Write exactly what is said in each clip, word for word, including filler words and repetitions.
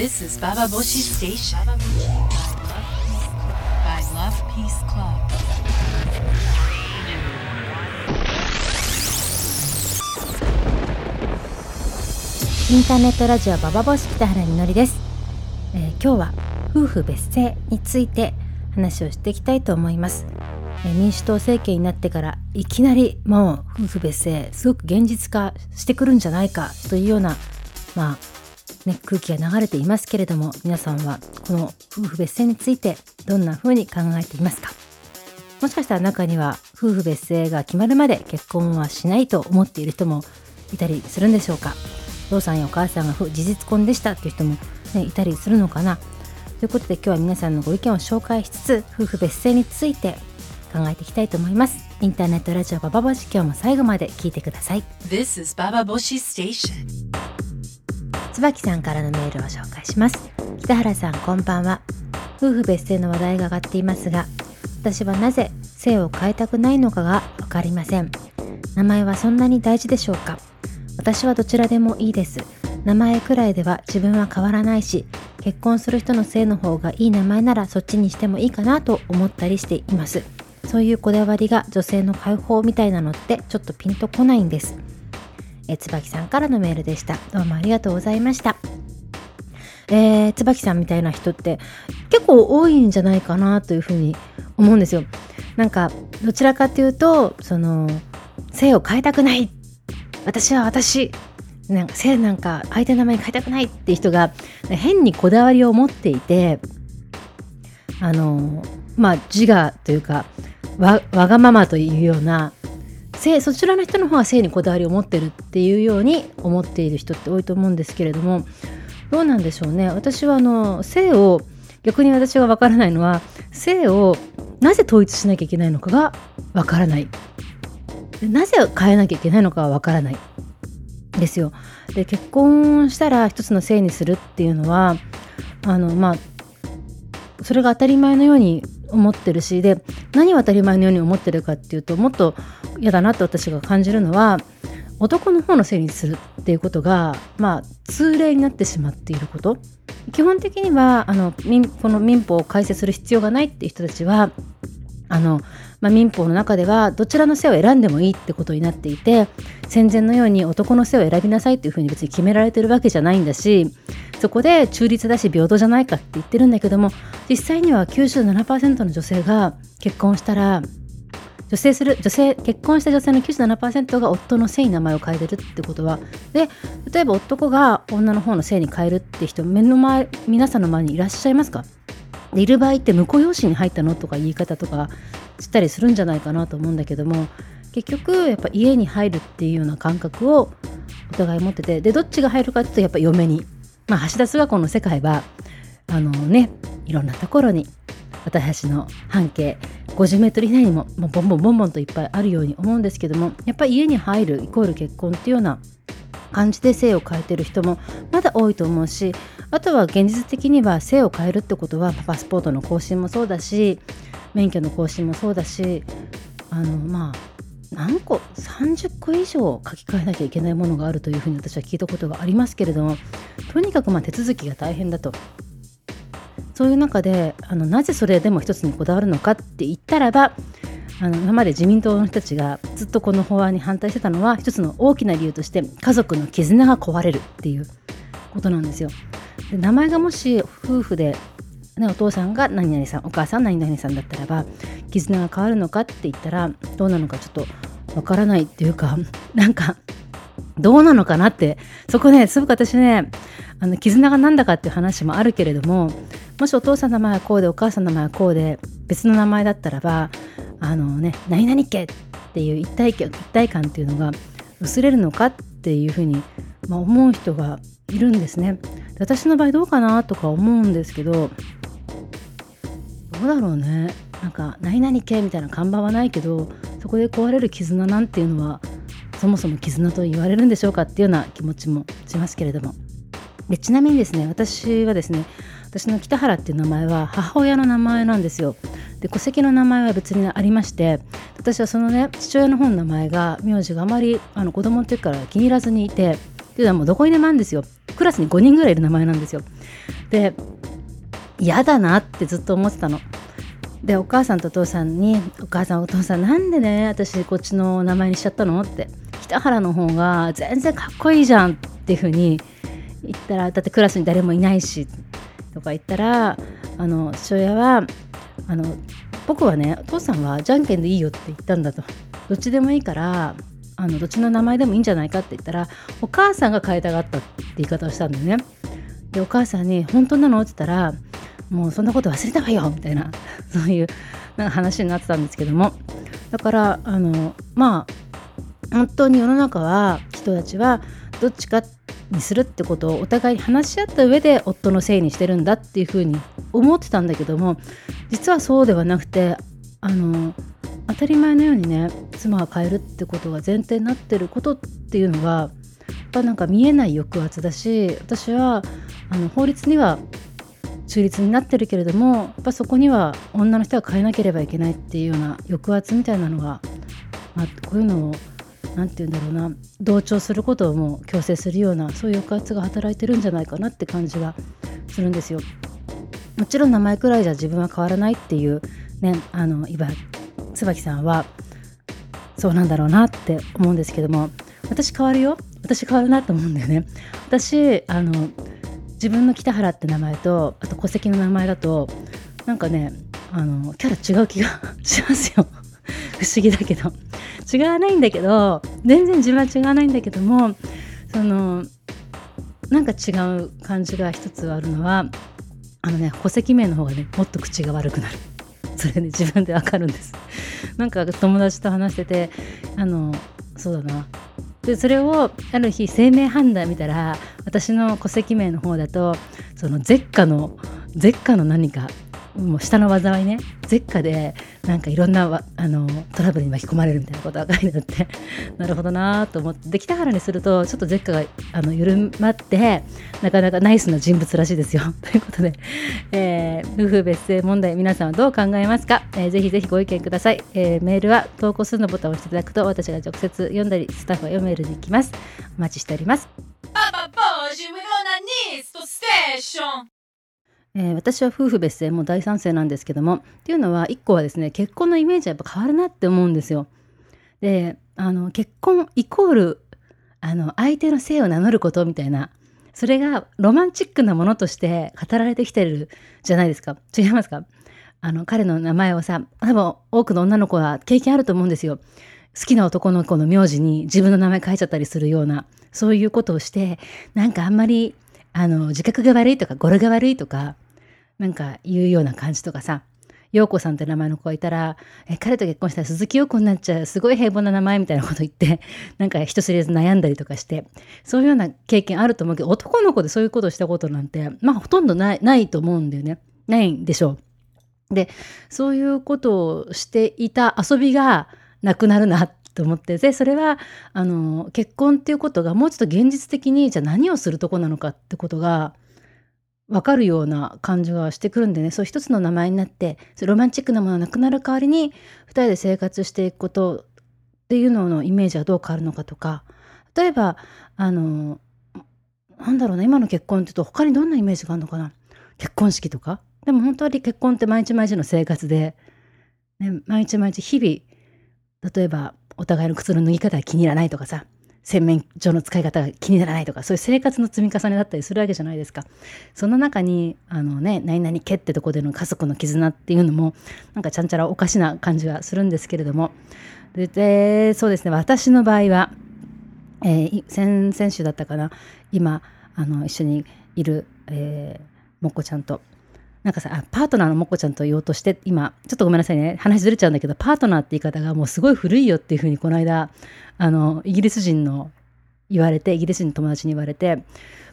This is Baba Station. By Love Peace Club. three, two, one. インターネットラジオババボシ北原みのりです、えー、今日は夫婦別姓について話をしていきたいと思います。えー、民主党政権になってからいきなりもう夫婦別姓すごく現実化してくるんじゃないかというようなまあね、空気が流れていますけれども、皆さんはこの夫婦別姓についてどんな風に考えていますか？もしかしたら中には夫婦別姓が決まるまで結婚はしないと思っている人もいたりするんでしょうか？お父さんやお母さんが事実婚でしたという人も、ね、いたりするのかなということで、今日は皆さんのご意見を紹介しつつ夫婦別姓について考えていきたいと思います。インターネットラジオババボシ、今日も最後まで聞いてください。 This is ババボシ Station。椿さんからのメールを紹介します。北原さん、こんばんは。夫婦別姓の話題が上がっていますが、私はなぜ姓を変えたくないのかがわかりません。名前はそんなに大事でしょうか？私はどちらでもいいです。名前くらいでは自分は変わらないし、結婚する人の姓の方がいい名前ならそっちにしてもいいかなと思ったりしています。そういうこだわりが女性の解放みたいなのってちょっとピンとこないんです。え椿さんからのメールでした。どうもありがとうございました。えー、椿さんみたいな人って結構多いんじゃないかなというふうに思うんですよ。なんかどちらかというとその姓を変えたくない、私は私なんか姓なんか相手の名前変えたくないっていう人が変にこだわりを持っていて、あのまあ自我というか わ, わがままというような、そちらの人の方が性にこだわりを持ってるっていうように思っている人って多いと思うんですけれども、どうなんでしょうね。私はあの性を逆に私がわからないのは、性をなぜ統一しなきゃいけないのかがわからない、なぜ変えなきゃいけないのかはわからないですよ。で、結婚したら一つの性にするっていうのはあのまあそれが当たり前のように思ってるし、で何を当たり前のように思ってるかっていうと、もっと嫌だなと私が感じるのは、男の方の姓にするっていうことがまあ通例になってしまっていること。基本的にはあのこの民法を改正する必要がないっていう人たちはあの、まあ、民法の中ではどちらの姓を選んでもいいってことになっていて、戦前のように男の姓を選びなさいっていうふうに別に決められてるわけじゃないんだし、そこで中立だし平等じゃないかって言ってるんだけども、実際には きゅうじゅうななパーセント の女性が結婚したら女性する女性結婚した女性の きゅうじゅうななパーセント が夫の姓に名前を変えてるってことは、で例えば男が女の方の姓に変えるって人、目の前皆さんの前にいらっしゃいますか？でいる場合って婿養子に入ったのとか言い方とかしたりするんじゃないかなと思うんだけども、結局やっぱ家に入るっていうような感覚をお互い持ってて、でどっちが入るかっていうとやっぱ嫁に、まあ、橋田壽賀子の世界はあのね、いろんなところに私の半径ごじゅうメートル以内にも、もうボンボンボンボンといっぱいあるように思うんですけども、やっぱり家に入るイコール結婚っていうような感じで姓を変えてる人もまだ多いと思うし、あとは現実的には姓を変えるってことはパスポートの更新もそうだし、免許の更新もそうだし、あのまあ何個さんじゅっこ以上書き換えなきゃいけないものがあるというふうに私は聞いたことがありますけれども、とにかくまあ手続きが大変だと。そういう中であのなぜそれでも一つにこだわるのかって言ったらば、あの今まで自民党の人たちがずっとこの法案に反対してたのは、一つの大きな理由として家族の絆が壊れるっていうことなんですよ。で名前がもし夫婦で、ね、お父さんが何々さん、お母さん何々さんだったらば絆が変わるのかって言ったらどうなのかちょっとわからないっていうか、なんかどうなのかなって、そこねすごく私ねあの絆がなんだかっていう話もあるけれども、もしお父さんの名前はこうでお母さんの名前はこうで別の名前だったらばあのね、何々家っていう一体一体感っていうのが薄れるのかっていうふうに、まあ、思う人がいるんですね。私の場合どうかなとか思うんですけど、どうだろうね。なんか何々家みたいな看板はないけど、そこで壊れる絆なんていうのはそもそも絆と言われるんでしょうかっていうような気持ちもしますけれども。でちなみにですね、私はですね、私の北原っていう名前は母親の名前なんですよ。で戸籍の名前は別にありまして、私はそのね父親の方の名前が名字があまりあの子供の時から気に入らずにいて、っていうのはもうどこにでもあるんですよ。クラスにごにんぐらいいる名前なんですよ。で、嫌だなってずっと思ってたの。で、お母さんとお父さんに、お母さんお父さんなんでね私こっちの名前にしちゃったのって、北原の方が全然かっこいいじゃんっていう風に言ったら、だってクラスに誰もいないしとか言ったら、あの父親はあの僕はね、お父さんはじゃんけんでいいよって言ったんだと、どっちでもいいからあのどっちの名前でもいいんじゃないかって言ったら、お母さんが変えたがったって言い方をしたんだよね。で、お母さんに本当なのって言ったら、もうそんなこと忘れたわよみたいな、そういうなんか話になってたんですけども、だからあのまあ本当に世の中は人たちはどっちかにするってことをお互いに話し合った上で夫のせいにしてるんだっていうふうに思ってたんだけども、実はそうではなくて、あの当たり前のようにね、妻は変えるってことが前提になってることっていうのがやっぱなんか見えない抑圧だし、私はあの法律には中立になってるけれども、やっぱそこには女の人は変えなければいけないっていうような抑圧みたいなのが、まあ、こういうのをなんていうんだろうな、同調することをもう強制するような、そういう抑圧が働いてるんじゃないかなって感じがするんですよ。もちろん名前くらいじゃ自分は変わらないっていうね、あの今椿さんはそうなんだろうなって思うんですけども、私変わるよ、私変わるなと思うんだよね。私あの自分の北原って名前と、あと戸籍の名前だとなんかね、あのキャラ違う気がしますよ不思議だけど、違わないんだけど、全然自分は違わないんだけども、そのなんか違う感じが一つあるのは、あのね、戸籍名の方がねもっと口が悪くなる。それね、自分でわかるんです。なんか友達と話してて、あのそうだな、でそれをある日姓名判断見たら、私の戸籍名の方だとその舌下の舌下の何かもう下の災いね、舌下でなんかいろんなあのトラブルに巻き込まれるみたいなことが書いてあってなるほどなと思って、で北原にするとちょっと舌下があの緩まって、なかなかナイスな人物らしいですよということで、えー、夫婦別姓問題皆さんはどう考えますか、えー、ぜひぜひご意見ください、えー、メールは投稿するのボタンを押していただくと、私が直接読んだりスタッフは読めるできます。お待ちしております。えー、私は夫婦別姓も大賛成なんですけども、っていうのは一個はですね、結婚のイメージはやっぱ変わるなって思うんですよ。で、あの結婚イコールあの相手の姓を名乗ることみたいな、それがロマンチックなものとして語られてきてるじゃないですか。違いますか？あの彼の名前をさ、多分多くの女の子は経験あると思うんですよ。好きな男の子の名字に自分の名前書いちゃったりするような、そういうことをして、なんかあんまりあの自覚が悪いとか語呂が悪いとかなんか言うような感じとかさ、陽子さんって名前の子がいたら、え彼と結婚したら鈴木陽子になっちゃう、すごい平凡な名前みたいなこと言って、なんか人知れず悩んだりとかして、そういうような経験あると思うけど、男の子でそういうことをしたことなんてまあほとんどない、ないと思うんだよね。ないんでしょう。で、そういうことをしていた遊びがなくなるなと思って、でそれはあの結婚っていうことがもうちょっと現実的に、じゃあ何をするとこなのかってことが分かるような感じがしてくるんでね、そう一つの名前になってロマンチックなものがなくなる代わりに、二人で生活していくことっていうののイメージはどう変わるのかとか、例えばあのなんだろうな、今の結婚っていうと他にどんなイメージがあるのかな、結婚式とか。でも本当に結婚って毎日毎日の生活で、ね、毎日毎日日々、例えばお互いの靴の脱ぎ方が気に入らないとかさ、洗面所の使い方が気にならないとか、そういう生活の積み重ねだったりするわけじゃないですか。その中にあのね、何々家ってとこでの家族の絆っていうのもなんかちゃんちゃらおかしな感じがするんですけれども、ででそうですね、私の場合は、えー、先々週だったかな、今あの一緒にいる、えー、もっこちゃんと、なんかさあ、パートナーのもっこちゃんと言おうとして、今ちょっとごめんなさいね、話ずれちゃうんだけど、パートナーって言い方がもうすごい古いよっていう風にこの間あのイギリス人の言われてイギリス人の友達に言われて、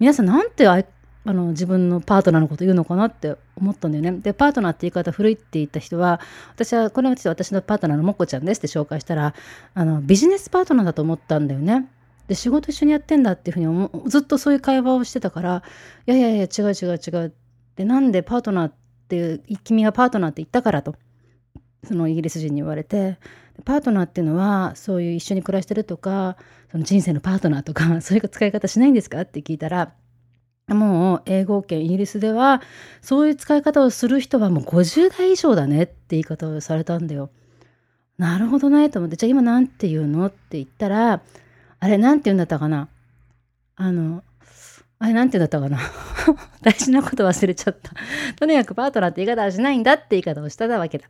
皆さんなんてああの自分のパートナーのこと言うのかなって思ったんだよね。でパートナーって言い方古いって言った人は、私はこれは私のパートナーのもっこちゃんですって紹介したら、あのビジネスパートナーだと思ったんだよね。で仕事一緒にやってんだっていう風に思う、ずっとそういう会話をしてたから、いやいやいや違う違う違う、でなんでパートナーって君がパートナーって言ったからとそのイギリス人に言われて、パートナーっていうのはそういう一緒に暮らしてるとかその人生のパートナーとかそういう使い方しないんですかって聞いたら、もう英語圏イギリスではそういう使い方をする人はもうごじゅうだい以上だねって言い方をされたんだよ。なるほどねと思って、じゃあ今なんて言うのって言ったら、あれなんて言うんだったかな、あのあれなんて言うんだったかな大事なこと忘れちゃったとにかくパートナーって言い方はしないんだって言い方をしたわけだ。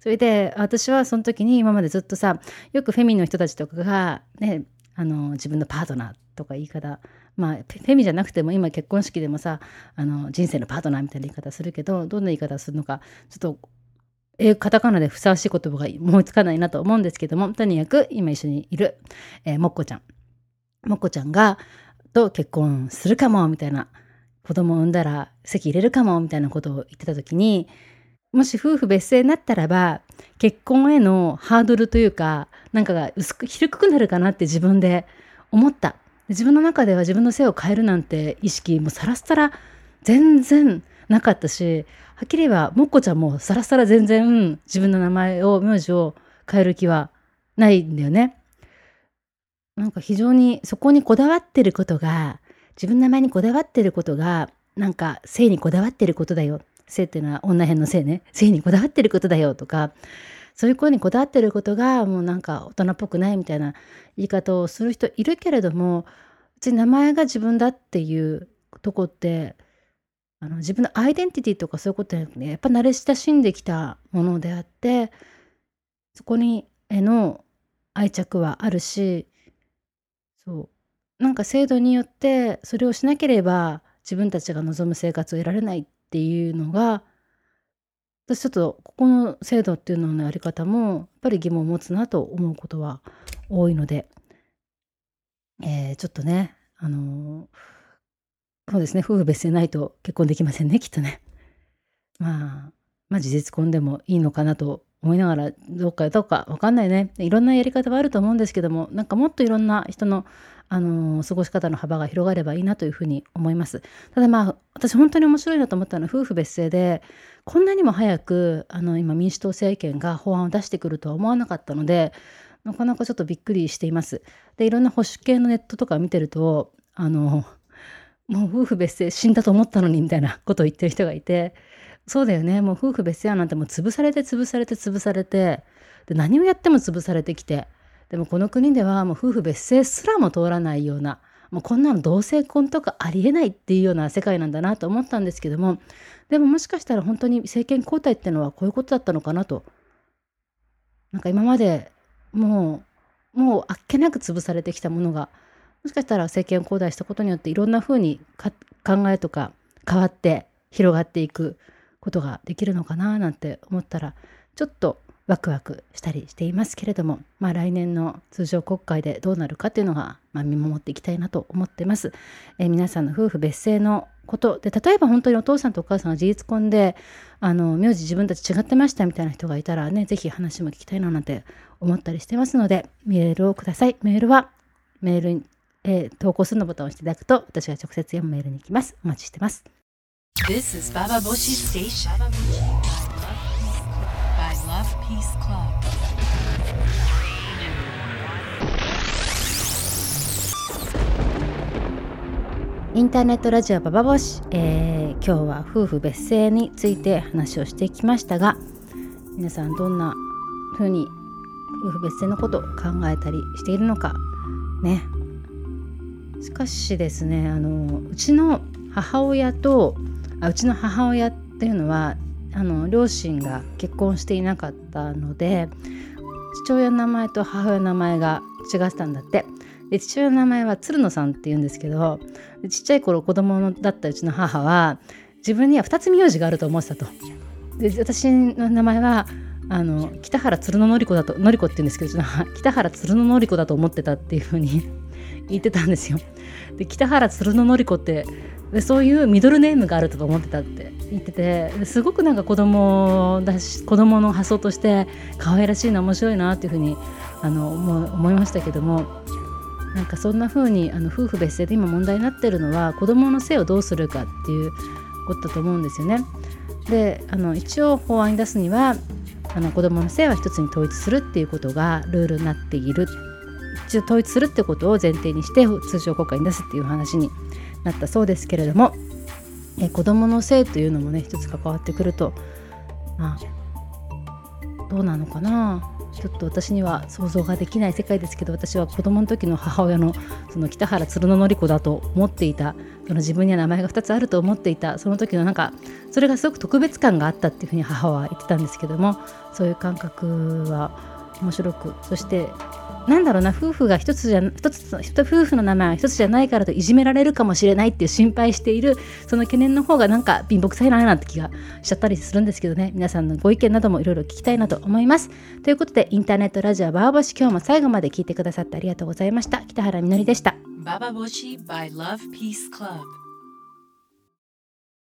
それで私はその時に、今までずっとさ、よくフェミの人たちとかがね、あの自分のパートナーとか言い方、まあフェミじゃなくても今結婚式でもさ、あの人生のパートナーみたいな言い方するけど、どんな言い方するのかちょっと英語カタカナでふさわしい言葉が思いつかないなと思うんですけども、とにかく今一緒にいる、えー、もっこちゃんもっこちゃんがと結婚するかもみたいな、子供を産んだら籍入れるかもみたいなことを言ってた時に、もし夫婦別姓になったらば結婚へのハードルというかなんかが薄く低くなるかなって自分で思った。自分の中では自分の姓を変えるなんて意識もさらさら全然なかったし、はっきり言えばもっこちゃんもさらさら全然自分の名前を名字を変える気はないんだよね。なんか非常にそこにこだわってることが、自分の名前にこだわってることが、なんか性にこだわってることだよ、性っていうのは女編の性ね、性にこだわってることだよとか、そういうことにこだわってることがもうなんか大人っぽくないみたいな言い方をする人いるけれども、うち名前が自分だっていうとこって、あの自分のアイデンティティとかそういうことにやっぱ慣れ親しんできたものであって、そこにへの愛着はあるし、そうなんか制度によってそれをしなければ自分たちが望む生活を得られないっていうのが、私ちょっとここの制度っていうののやり方もやっぱり疑問を持つなと思うことは多いので、えー、ちょっとね、あのー、そうですね、夫婦別姓ないと結婚できませんねきっとね。まあ、まあ事実婚でもいいのかなと思いながら、どうかどうか分かんないね、いろんなやり方はあると思うんですけども、なんかもっといろんな人の、あのー、過ごし方の幅が広がればいいなというふうに思います。ただまあ私本当に面白いなと思ったのは、夫婦別姓でこんなにも早くあの今民主党政権が法案を出してくるとは思わなかったので、なかなかちょっとびっくりしています。でいろんな保守系のネットとか見てると、あのもう夫婦別姓死んだと思ったのにみたいなことを言ってる人がいて、そうだよね、もう夫婦別姓やなんてもう潰されて潰されて潰されて、で何をやっても潰されてきて、でもこの国ではもう夫婦別姓すらも通らないような、もうこんなの同性婚とかありえないっていうような世界なんだなと思ったんですけども、でももしかしたら本当に政権交代ってのはこういうことだったのかなと、なんか今までもうもうあっけなく潰されてきたものが、もしかしたら政権交代したことによっていろんな風にか考えとか変わって広がっていくことができるのかななんて思ったら、ちょっとワクワクしたりしていますけれども、まあ、来年の通常国会でどうなるかというのが、まあ、見守っていきたいなと思ってます。えー、皆さんの夫婦別姓のことで、例えば本当にお父さんとお母さんが事実婚で、あの名字自分たち違ってましたみたいな人がいたらね、ぜひ話も聞きたいななんて思ったりしてますので、メールをください。メールはメールに、えー、投稿するのボタンを押していただくと、私が直接読むメールに行きます。お待ちしてます。This is Baba Boshi Station by Love Peace Clubインターネットラジオババボシ、えー、今日は夫婦別姓について話をしてきましたが、皆さんどんな風に夫婦別姓のことを考えたりしているのかね。しかしですね、あのうちの母親とあうちの母親っていうのは、あの両親が結婚していなかったので、父親の名前と母親の名前が違ってたんだって。で父親の名前は鶴野さんっていうんですけど、ちっちゃい頃子供だったうちの母は自分にはふたつ名字があると思ってたと。で私の名前はあの北原鶴野のり子だと、のり子って言うんですけど、うちの母北原鶴野のり子だと思ってたっていうふうに言ってたんですよ。で北原鶴野のり子ってでそういうミドルネームがあると思ってたって言ってて、すごくなんか子供だし、子供の発想として可愛らしいな、面白いなっていうふうにあの思いましたけども、なんかそんな風にあの夫婦別姓で今問題になってるのは、子供の姓をどうするかっていうことだと思うんですよね。であの一応法案に出すには、あの子供の姓は一つに統一するっていうことがルールになっている。一度統一するってことを前提にして通常国会に出すっていう話になったそうですけれども、え子どもの性というのもね一つ関わってくると、まあ、どうなのかな、ちょっと私には想像ができない世界ですけど、私は子どもの時の母親のその北原鶴ののり子だと思っていた、その自分には名前がふたつあると思っていた、その時のなんかそれがすごく特別感があったっていうふうに母は言ってたんですけども、そういう感覚は面白く、そしてなんだろうな、夫婦が一つじゃ一つ夫婦の名前は一つじゃないからといじめられるかもしれないっていう心配しているその懸念の方がなんか貧乏くさいななんて気がしちゃったりするんですけどね、皆さんのご意見などもいろいろ聞きたいなと思います。ということでインターネットラジオババボシ、今日も最後まで聞いてくださってありがとうございました。北原みのりでした。ババボシ By Love Peace Club。